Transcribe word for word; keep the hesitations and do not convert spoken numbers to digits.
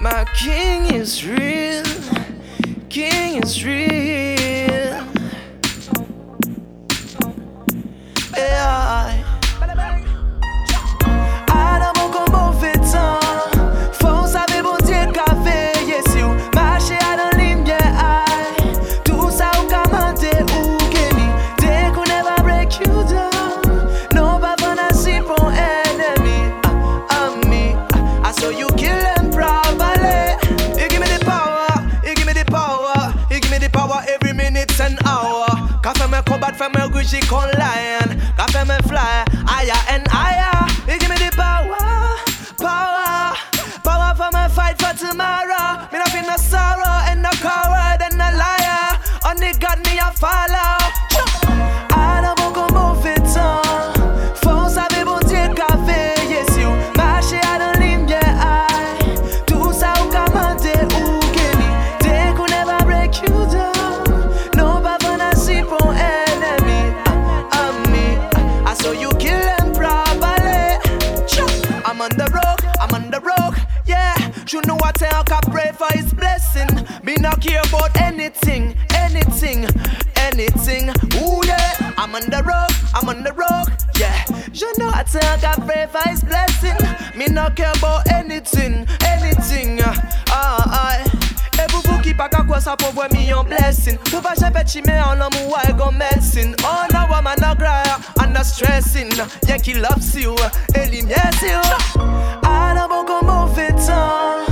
My king is real, king is real. Yeah. Ah, dans mon combo fait temps, fonce avec bon Dieu qu'a veillé si ou marcher à dans ligne bien high. Tout ça ou qu'a menté ou gagné, they could never break you down. No bad man a simple enemy, ah, ah, me, ah, I saw you kill him. Combat for my Gucci con lion, got for my fly higher and higher. You give me the power, power, power for my fight for tomorrow. Me not feel no sorrow and no coward and no liar. Only God me a follow. I don't want to move it on. Fonce avec bon Dieu qu'a veillé si ou marcher à dans ligne bien high. Tout ça ou qu'a menté ou gagné, they could never break you down. So you kill them properly. I'm on the rock, I'm on the rock, yeah. You know what I can pray for his blessing. Me not care about anything, anything, anything. Ooh yeah, I'm on the rock, I'm on the rock, yeah. You know what I can pray for his blessing. Me not care about anything, anything. Ah, uh, uh. Et vous vous qui pas qu'à quoi ça pour voir me en blessing. Vous va jamais chimer en l'homme ou I go medicine. Oh no woman no cry, I'm not stressing. Yankee loves you, et lumière sur. I don't go move it on.